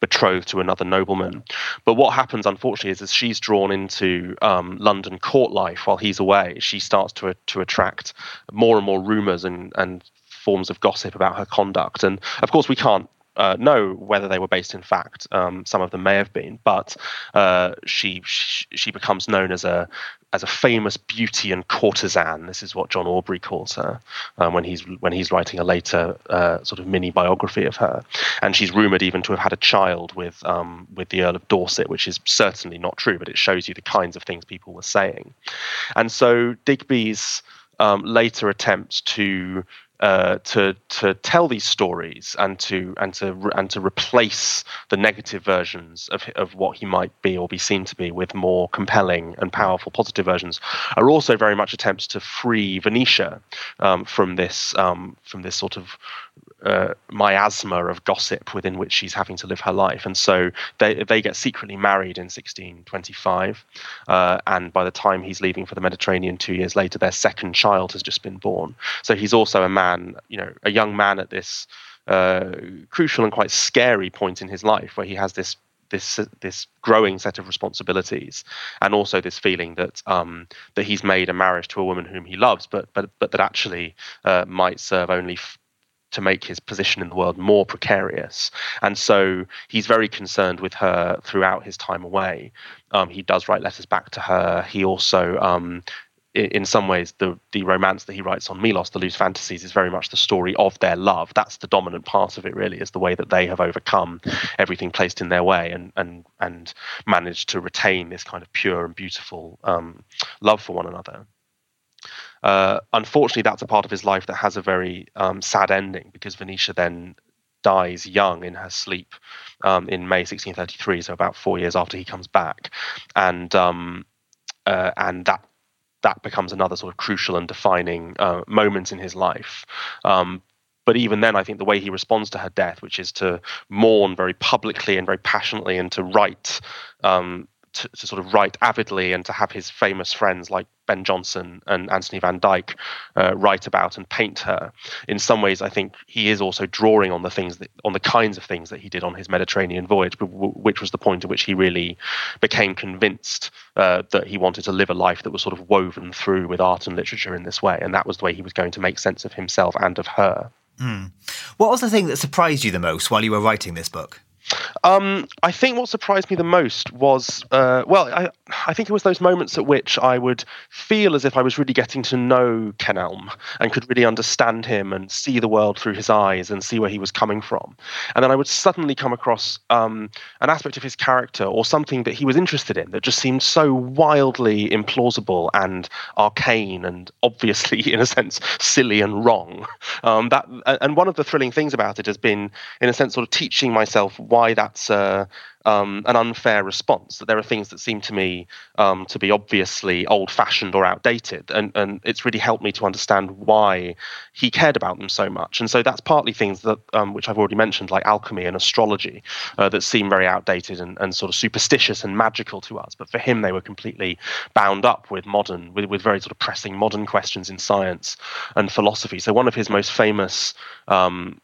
betrothed to another nobleman. But what happens, unfortunately, is as she's drawn into um, London court life while he's away, she starts to to attract more and more rumours and, and forms of gossip about her conduct. And of course, we can't Uh, know whether they were based in fact. Um, some of them may have been, but uh, she, she she becomes known as a as a famous beauty and courtesan. This is what John Aubrey calls her um, when he's when he's writing a later uh, sort of mini biography of her. And she's rumoured even to have had a child with um, with the Earl of Dorset, which is certainly not true, but it shows you the kinds of things people were saying. And so Digby's um, later attempts to uh, to to tell these stories and to and to and to replace the negative versions of of what he might be or be seen to be with more compelling and powerful positive versions, are also very much attempts to free Venetia um, from this um, from this sort of Uh, miasma of gossip within which she's having to live her life. And so they they get secretly married in sixteen twenty-five, uh, and by the time he's leaving for the Mediterranean two years later, their second child has just been born. So he's also a man, you know, a young man at this uh, crucial and quite scary point in his life, where he has this this this growing set of responsibilities, and also this feeling that um, that he's made a marriage to a woman whom he loves, but but but that actually uh, might serve only f- to make his position in the world more precarious. And so he's very concerned with her throughout his time away. Um, he does write letters back to her. He also, um, in, in some ways, the the romance that he writes on Milos, The Loose Fantasies, is very much the story of their love. That's the dominant part of it, really, is the way that they have overcome everything placed in their way and and and managed to retain this kind of pure and beautiful um, love for one another. Uh, unfortunately, that's a part of his life that has a very um, sad ending, because Venetia then dies young in her sleep um, in May sixteen thirty-three, so about four years after he comes back, and um, uh, and that that becomes another sort of crucial and defining uh, moment in his life. Um, But even then, I think the way he responds to her death, which is to mourn very publicly and very passionately, and to write. Um, To, to sort of write avidly, and to have his famous friends like Ben Jonson and Anthony van Dyck uh, write about and paint her. In some ways, I think he is also drawing on the things that, on the kinds of things that he did on his Mediterranean voyage, which was the point at which he really became convinced uh, that he wanted to live a life that was sort of woven through with art and literature in this way. And that was the way he was going to make sense of himself and of her. Mm. What was the thing that surprised you the most while you were writing this book? Um, I think what surprised me the most was, uh, well, I, I think it was those moments at which I would feel as if I was really getting to know Kenelm and could really understand him and see the world through his eyes and see where he was coming from. And then I would suddenly come across um, an aspect of his character or something that he was interested in that just seemed so wildly implausible and arcane and obviously, in a sense, silly and wrong. Um, that, and one of the thrilling things about it has been, in a sense, sort of teaching myself why that's uh, um, an unfair response, that there are things that seem to me um, to be obviously old-fashioned or outdated, and, and it's really helped me to understand why he cared about them so much. And so that's partly things that um, which I've already mentioned, like alchemy and astrology, uh, that seem very outdated and, and sort of superstitious and magical to us, but for him they were completely bound up with modern, with, with very sort of pressing modern questions in science and philosophy. So one of his most famous um,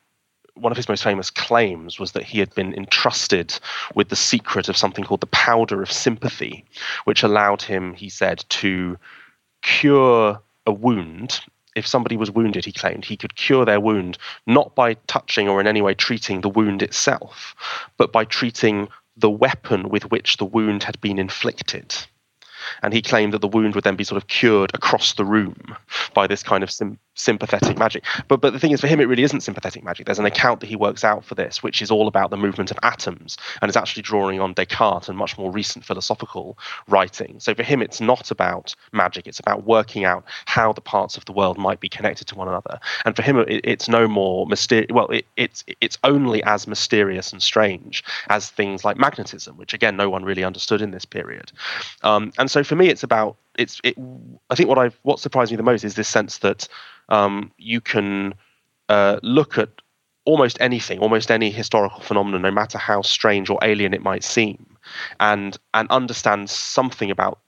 One of his most famous claims was that he had been entrusted with the secret of something called the powder of sympathy, which allowed him, he said, to cure a wound. If somebody was wounded, he claimed, he could cure their wound, not by touching or in any way treating the wound itself, but by treating the weapon with which the wound had been inflicted. And he claimed that the wound would then be sort of cured across the room by this kind of sim- sympathetic magic. But but the thing is, for him, it really isn't sympathetic magic. There's an account that he works out for this, which is all about the movement of atoms, and is actually drawing on Descartes and much more recent philosophical writing. So for him, it's not about magic. It's about working out how the parts of the world might be connected to one another. And for him, it, it's no more mysterious. Well, it, it's it's only as mysterious and strange as things like magnetism, which, again, no one really understood in this period. Um, and so for me, it's about it's. It, I think what I've what surprised me the most is this sense that um, you can uh, look at almost anything, almost any historical phenomenon, no matter how strange or alien it might seem, and and understand something about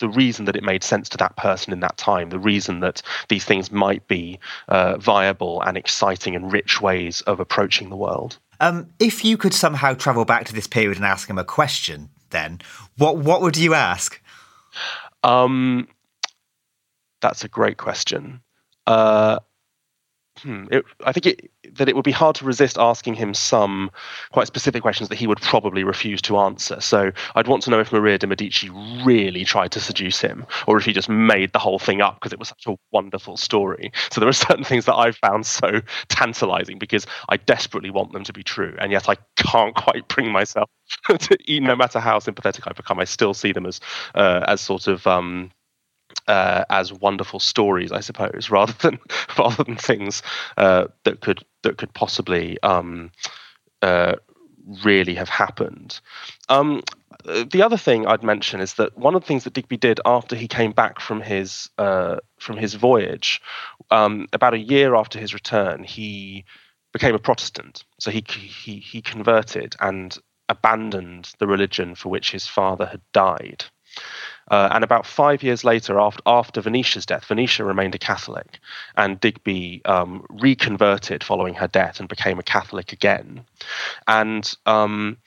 the reason that it made sense to that person in that time, the reason that these things might be uh, viable and exciting and rich ways of approaching the world. Um, if you could somehow travel back to this period and ask him a question, then what what would you ask? Um, that's a great question. Uh, hmm, it, I think it, that it would be hard to resist asking him some quite specific questions that he would probably refuse to answer. So I'd want to know if Maria de' Medici really tried to seduce him, or if he just made the whole thing up because it was such a wonderful story. So there are certain things that I've found so tantalizing because I desperately want them to be true, and yet I can't quite bring myself to, no matter how sympathetic I become, I still see them as uh, as sort of um, uh, as wonderful stories, I suppose, rather than rather than things uh, that could that could possibly um, uh, really have happened. Um, the other thing I'd mention is that one of the things that Digby did after he came back from his uh, from his voyage, um, about a year after his return, he became a Protestant. So he he he converted and abandoned the religion for which his father had died. Uh, and about five years later, after, after Venetia's death, Venetia remained a Catholic, and Digby um, reconverted following her death and became a Catholic again. And um,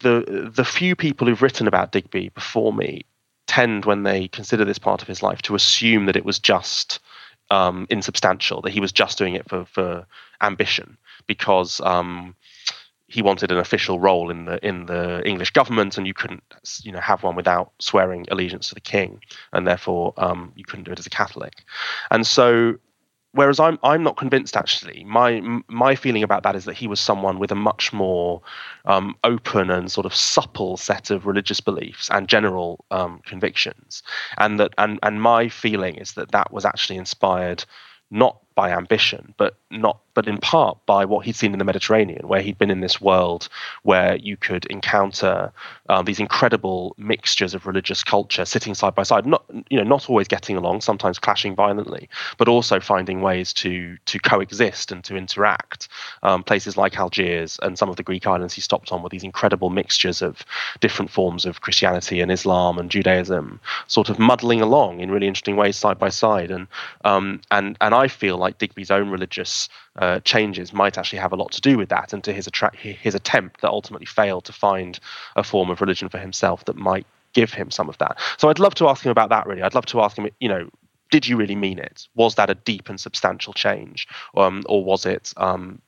the the few people who've written about Digby before me tend, when they consider this part of his life, to assume that it was just um, insubstantial, that he was just doing it for, for ambition, because Um, he wanted an official role in the in the English government, and you couldn't, you know, have one without swearing allegiance to the king, and therefore um, you couldn't do it as a Catholic. And so, whereas I'm I'm not convinced, actually, my my feeling about that is that he was someone with a much more um, open and sort of supple set of religious beliefs and general um, convictions, and that and and my feeling is that that was actually inspired not by ambition, but not, but in part by what he'd seen in the Mediterranean, where he'd been in this world where you could encounter uh, these incredible mixtures of religious culture, sitting side by side, not, you know, not always getting along, sometimes clashing violently, but also finding ways to to coexist and to interact. Um, places like Algiers and some of the Greek islands he stopped on were these incredible mixtures of different forms of Christianity and Islam and Judaism, sort of muddling along in really interesting ways, side by side. And um, and and I feel like like Digby's own religious uh, changes might actually have a lot to do with that, and to his, attra- his attempt that ultimately failed to find a form of religion for himself that might give him some of that. So I'd love to ask him about that, really. I'd love to ask him, you know, did you really mean it? Was that a deep and substantial change? Um, or was it um,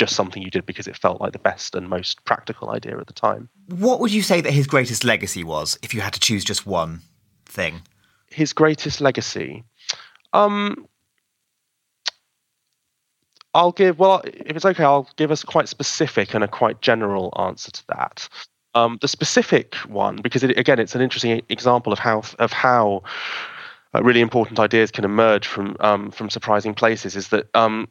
just something you did because it felt like the best and most practical idea at the time? What would you say that his greatest legacy was, if you had to choose just one thing? His greatest legacy? Um... I'll give, well, if it's okay, I'll give us quite specific and a quite general answer to that. Um, the specific one, because it, again, it's an interesting example of how of how uh, really important ideas can emerge from um, from surprising places, is that um,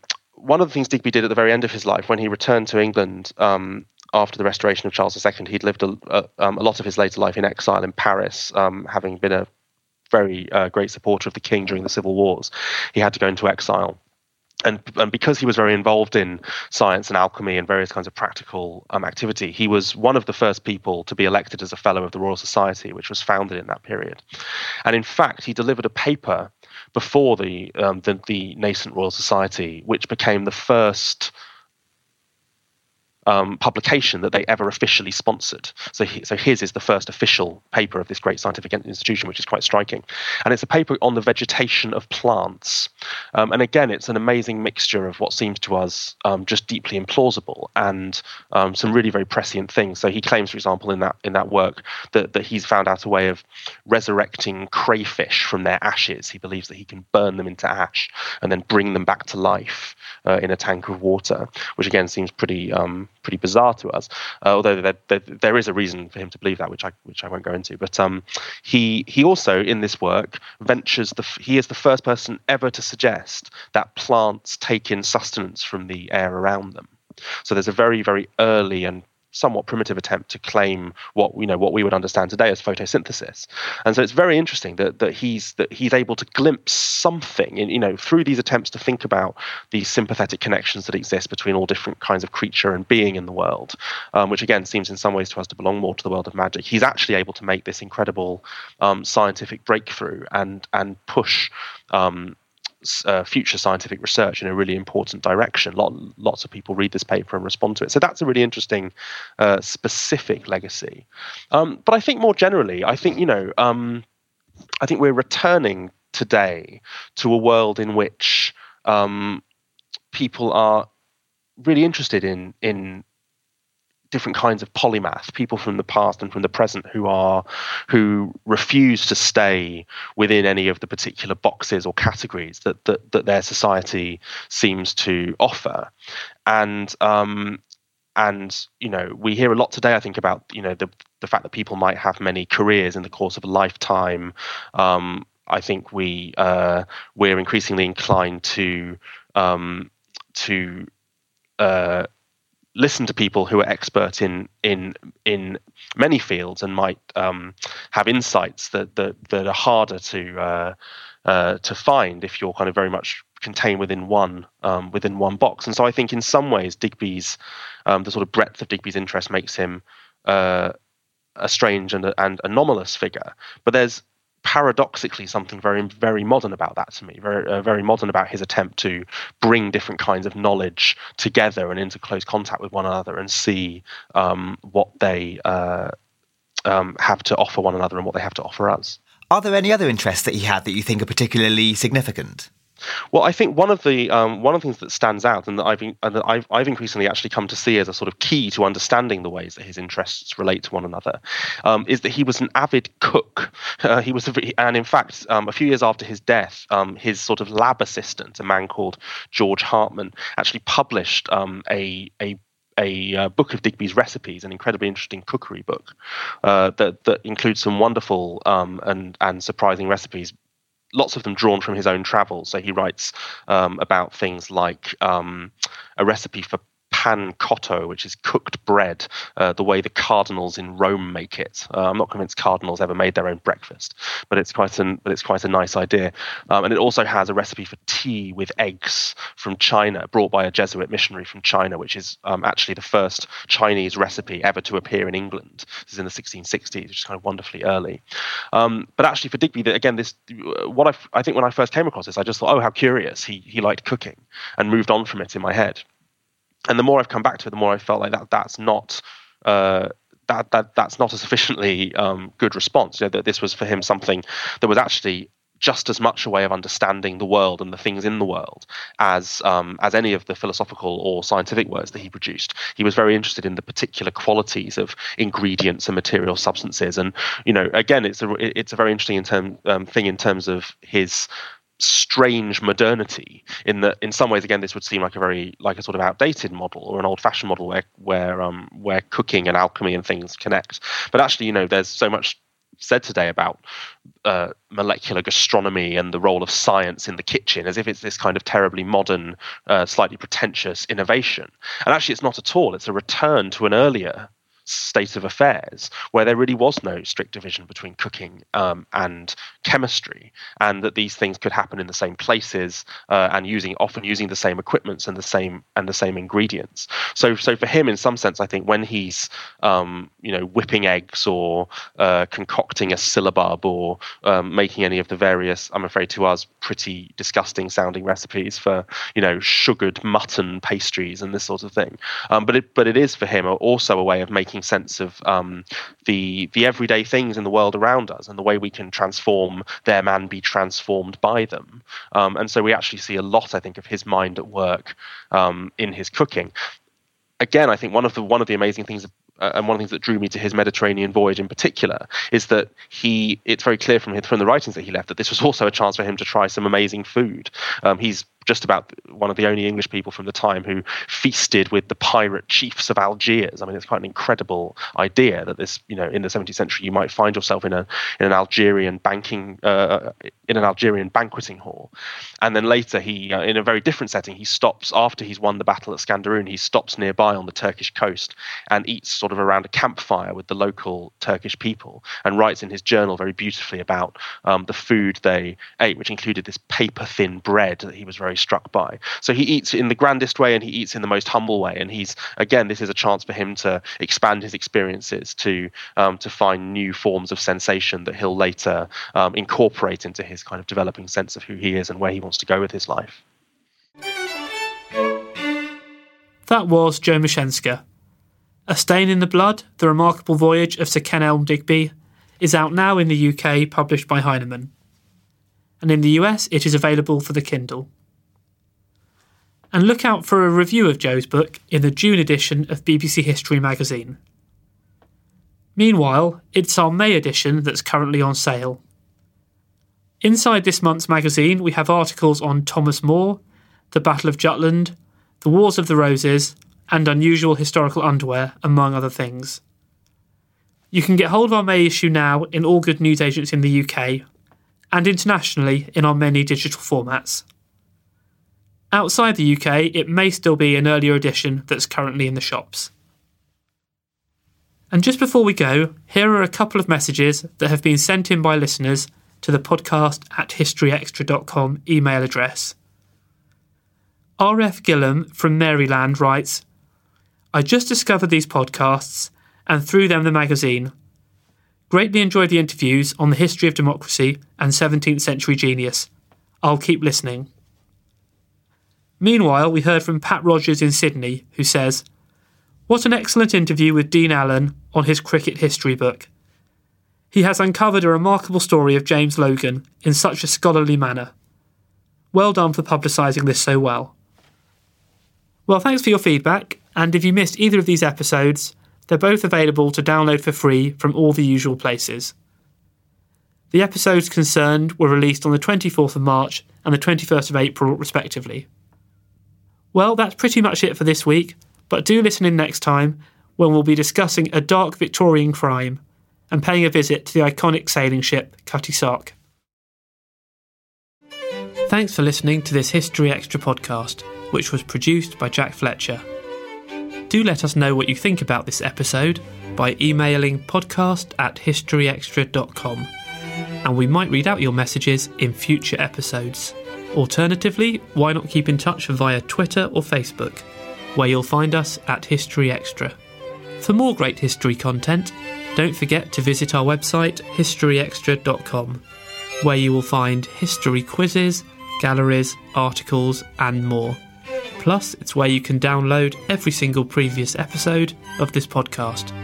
one of the things Digby did at the very end of his life, when he returned to England um, after the restoration of Charles the Second, he'd lived a, a, um, a lot of his later life in exile in Paris, um, having been a very uh, great supporter of the king during the civil wars. He had to go into exile. And, and because he was very involved in science and alchemy and various kinds of practical um, activity, he was one of the first people to be elected as a fellow of the Royal Society, which was founded in that period. And in fact, he delivered a paper before the um, the, the nascent Royal Society, which became the first um, publication that they ever officially sponsored. So, he, so his is the first official paper of this great scientific institution, which is quite striking. And it's a paper on the vegetation of plants. Um, and again, it's an amazing mixture of what seems to us um, just deeply implausible and um, some really very prescient things. So he claims, for example, in that in that work that, that he's found out a way of resurrecting crayfish from their ashes. He believes that he can burn them into ash and then bring them back to life uh, in a tank of water, which again seems pretty um, pretty bizarre to us. Uh, although there, there, there is a reason for him to believe that, which I which I won't go into. But um, he he also in this work ventures the he is the first person ever to suggest that plants take in sustenance from the air around them. So there's a very, very early and somewhat primitive attempt to claim what you know what we would understand today as photosynthesis. And so it's very interesting that that he's that he's able to glimpse something in, you know, through these attempts to think about these sympathetic connections that exist between all different kinds of creature and being in the world, um, which again seems in some ways to us to belong more to the world of magic. He's actually able to make this incredible um, scientific breakthrough and and push um, Uh, future scientific research in a really important direction. Lot, lots of people read this paper and respond to it. So that's a really interesting uh, specific legacy. Um, but I think more generally, I think, you know, um, I think we're returning today to a world in which um, people are really interested in in different kinds of polymath, people from the past and from the present who are, who refuse to stay within any of the particular boxes or categories that that, that their society seems to offer. And, um, and, you know, we hear a lot today, I think, about, you know, the, the fact that people might have many careers in the course of a lifetime, um, I think we uh, we're increasingly inclined to um, to uh, listen to people who are expert in in in many fields and might um, have insights that that that are harder to uh, uh, to find if you're kind of very much contained within one um, within one box. And so I think in some ways Digby's um, the sort of breadth of Digby's interest makes him uh, a strange and, and anomalous figure. But there's paradoxically something very, very modern about that to me, very, uh, very modern about his attempt to bring different kinds of knowledge together and into close contact with one another and see um, what they uh, um, have to offer one another and what they have to offer us. Are there any other interests that he had that you think are particularly significant? Well, I think one of the um, one of the things that stands out, and that I've and that I've I've increasingly actually come to see as a sort of key to understanding the ways that his interests relate to one another, um, is that he was an avid cook. Uh, he was, a, and in fact, um, a few years after his death, um, his sort of lab assistant, a man called George Hartman, actually published um, a a. a uh, book of Digby's recipes, an incredibly interesting cookery book uh, that, that includes some wonderful um, and, and surprising recipes, lots of them drawn from his own travels. So he writes um, about things like um, a recipe for pancotto, which is cooked bread, uh, the way the cardinals in Rome make it. Uh, I'm not convinced cardinals ever made their own breakfast, but it's quite an but it's quite a nice idea. Um, and it also has a recipe for tea with eggs from China, brought by a Jesuit missionary from China, which is um, actually the first Chinese recipe ever to appear in England. This is in the sixteen sixties, which is kind of wonderfully early. Um, but actually, for Digby, the, again, this what I, I think when I first came across this, I just thought, oh, how curious. He he liked cooking, and moved on from it in my head. And the more I've come back to it, the more I felt like that that's not uh, that that that's not a sufficiently um, good response. You know, that this was for him something that was actually just as much a way of understanding the world and the things in the world as um, as any of the philosophical or scientific works that he produced. He was very interested in the particular qualities of ingredients and material substances. And you know, again, it's a it's a very interesting in term, um, thing in terms of his strange modernity, in that in some ways again this would seem like a very like a sort of outdated model or an old-fashioned model where where um where cooking and alchemy and things connect, but actually, you know, there's so much said today about uh molecular gastronomy and the role of science in the kitchen, as if it's this kind of terribly modern, uh, slightly pretentious innovation. And actually it's not at all. It's a return to an earlier state of affairs where there really was no strict division between cooking um, and chemistry, and that these things could happen in the same places uh, and using often using the same equipments and the same and the same ingredients. So, so for him, in some sense, I think when he's um, you know whipping eggs or uh, concocting a syllabub or um, making any of the various, I'm afraid to us, pretty disgusting sounding recipes for you know sugared mutton pastries and this sort of thing. Um, but it but it is for him also a way of making sense of um, the the everyday things in the world around us and the way we can transform them and be transformed by them. Um, and so we actually see a lot, I think, of his mind at work um, in his cooking. Again, I think one of the one of the amazing things uh, and one of the things that drew me to his Mediterranean voyage in particular is that he it's very clear from his, from the writings that he left that this was also a chance for him to try some amazing food. Um, he's just about one of the only English people from the time who feasted with the pirate chiefs of Algiers. I mean, it's quite an incredible idea that this, you know, in the seventeenth century, you might find yourself in a in an Algerian banking uh, in an Algerian banqueting hall. And then later, he uh, in a very different setting, he stops after he's won the battle at Scanderoon. He stops nearby on the Turkish coast and eats sort of around a campfire with the local Turkish people, and writes in his journal very beautifully about um, the food they ate, which included this paper-thin bread that he was very struck by. So he eats in the grandest way and he eats in the most humble way, and he's again this is a chance for him to expand his experiences, to um, to find new forms of sensation that he'll later um, incorporate into his kind of developing sense of who he is and where he wants to go with his life. That was Joe Moshenska. A Stain in the Blood, The Remarkable Voyage of Sir Kenelm Digby is out now in the U K, published by Heinemann, and in the U S it is available for the Kindle. And look out for a review of Joe's book in the June edition of B B C History magazine. Meanwhile, it's our May edition that's currently on sale. Inside this month's magazine, we have articles on Thomas More, the Battle of Jutland, the Wars of the Roses, and unusual historical underwear, among other things. You can get hold of our May issue now in all good news agents in the U K, and internationally in our many digital formats. Outside the U K, it may still be an earlier edition that's currently in the shops. And just before we go, here are a couple of messages that have been sent in by listeners to the podcast at history extra dot com email address. R F Gillam from Maryland writes, I just discovered these podcasts and through them the magazine. Greatly enjoyed the interviews on the history of democracy and seventeenth century genius. I'll keep listening. Meanwhile, we heard from Pat Rogers in Sydney, who says, what an excellent interview with Dean Allen on his cricket history book. He has uncovered a remarkable story of James Logan in such a scholarly manner. Well done for publicising this so well. Well, thanks for your feedback, and if you missed either of these episodes, they're both available to download for free from all the usual places. The episodes concerned were released on the twenty-fourth of March and the twenty-first of April, respectively. Well, that's pretty much it for this week, but do listen in next time when we'll be discussing a dark Victorian crime and paying a visit to the iconic sailing ship Cutty Sark. Thanks for listening to this History Extra podcast, which was produced by Jack Fletcher. Do let us know what you think about this episode by emailing podcast at history extra dot com, and we might read out your messages in future episodes. Alternatively, why not keep in touch via Twitter or Facebook, where you'll find us at History Extra. For more great history content, don't forget to visit our website history extra dot com, where you will find history quizzes, galleries, articles and more. Plus, it's where you can download every single previous episode of this podcast.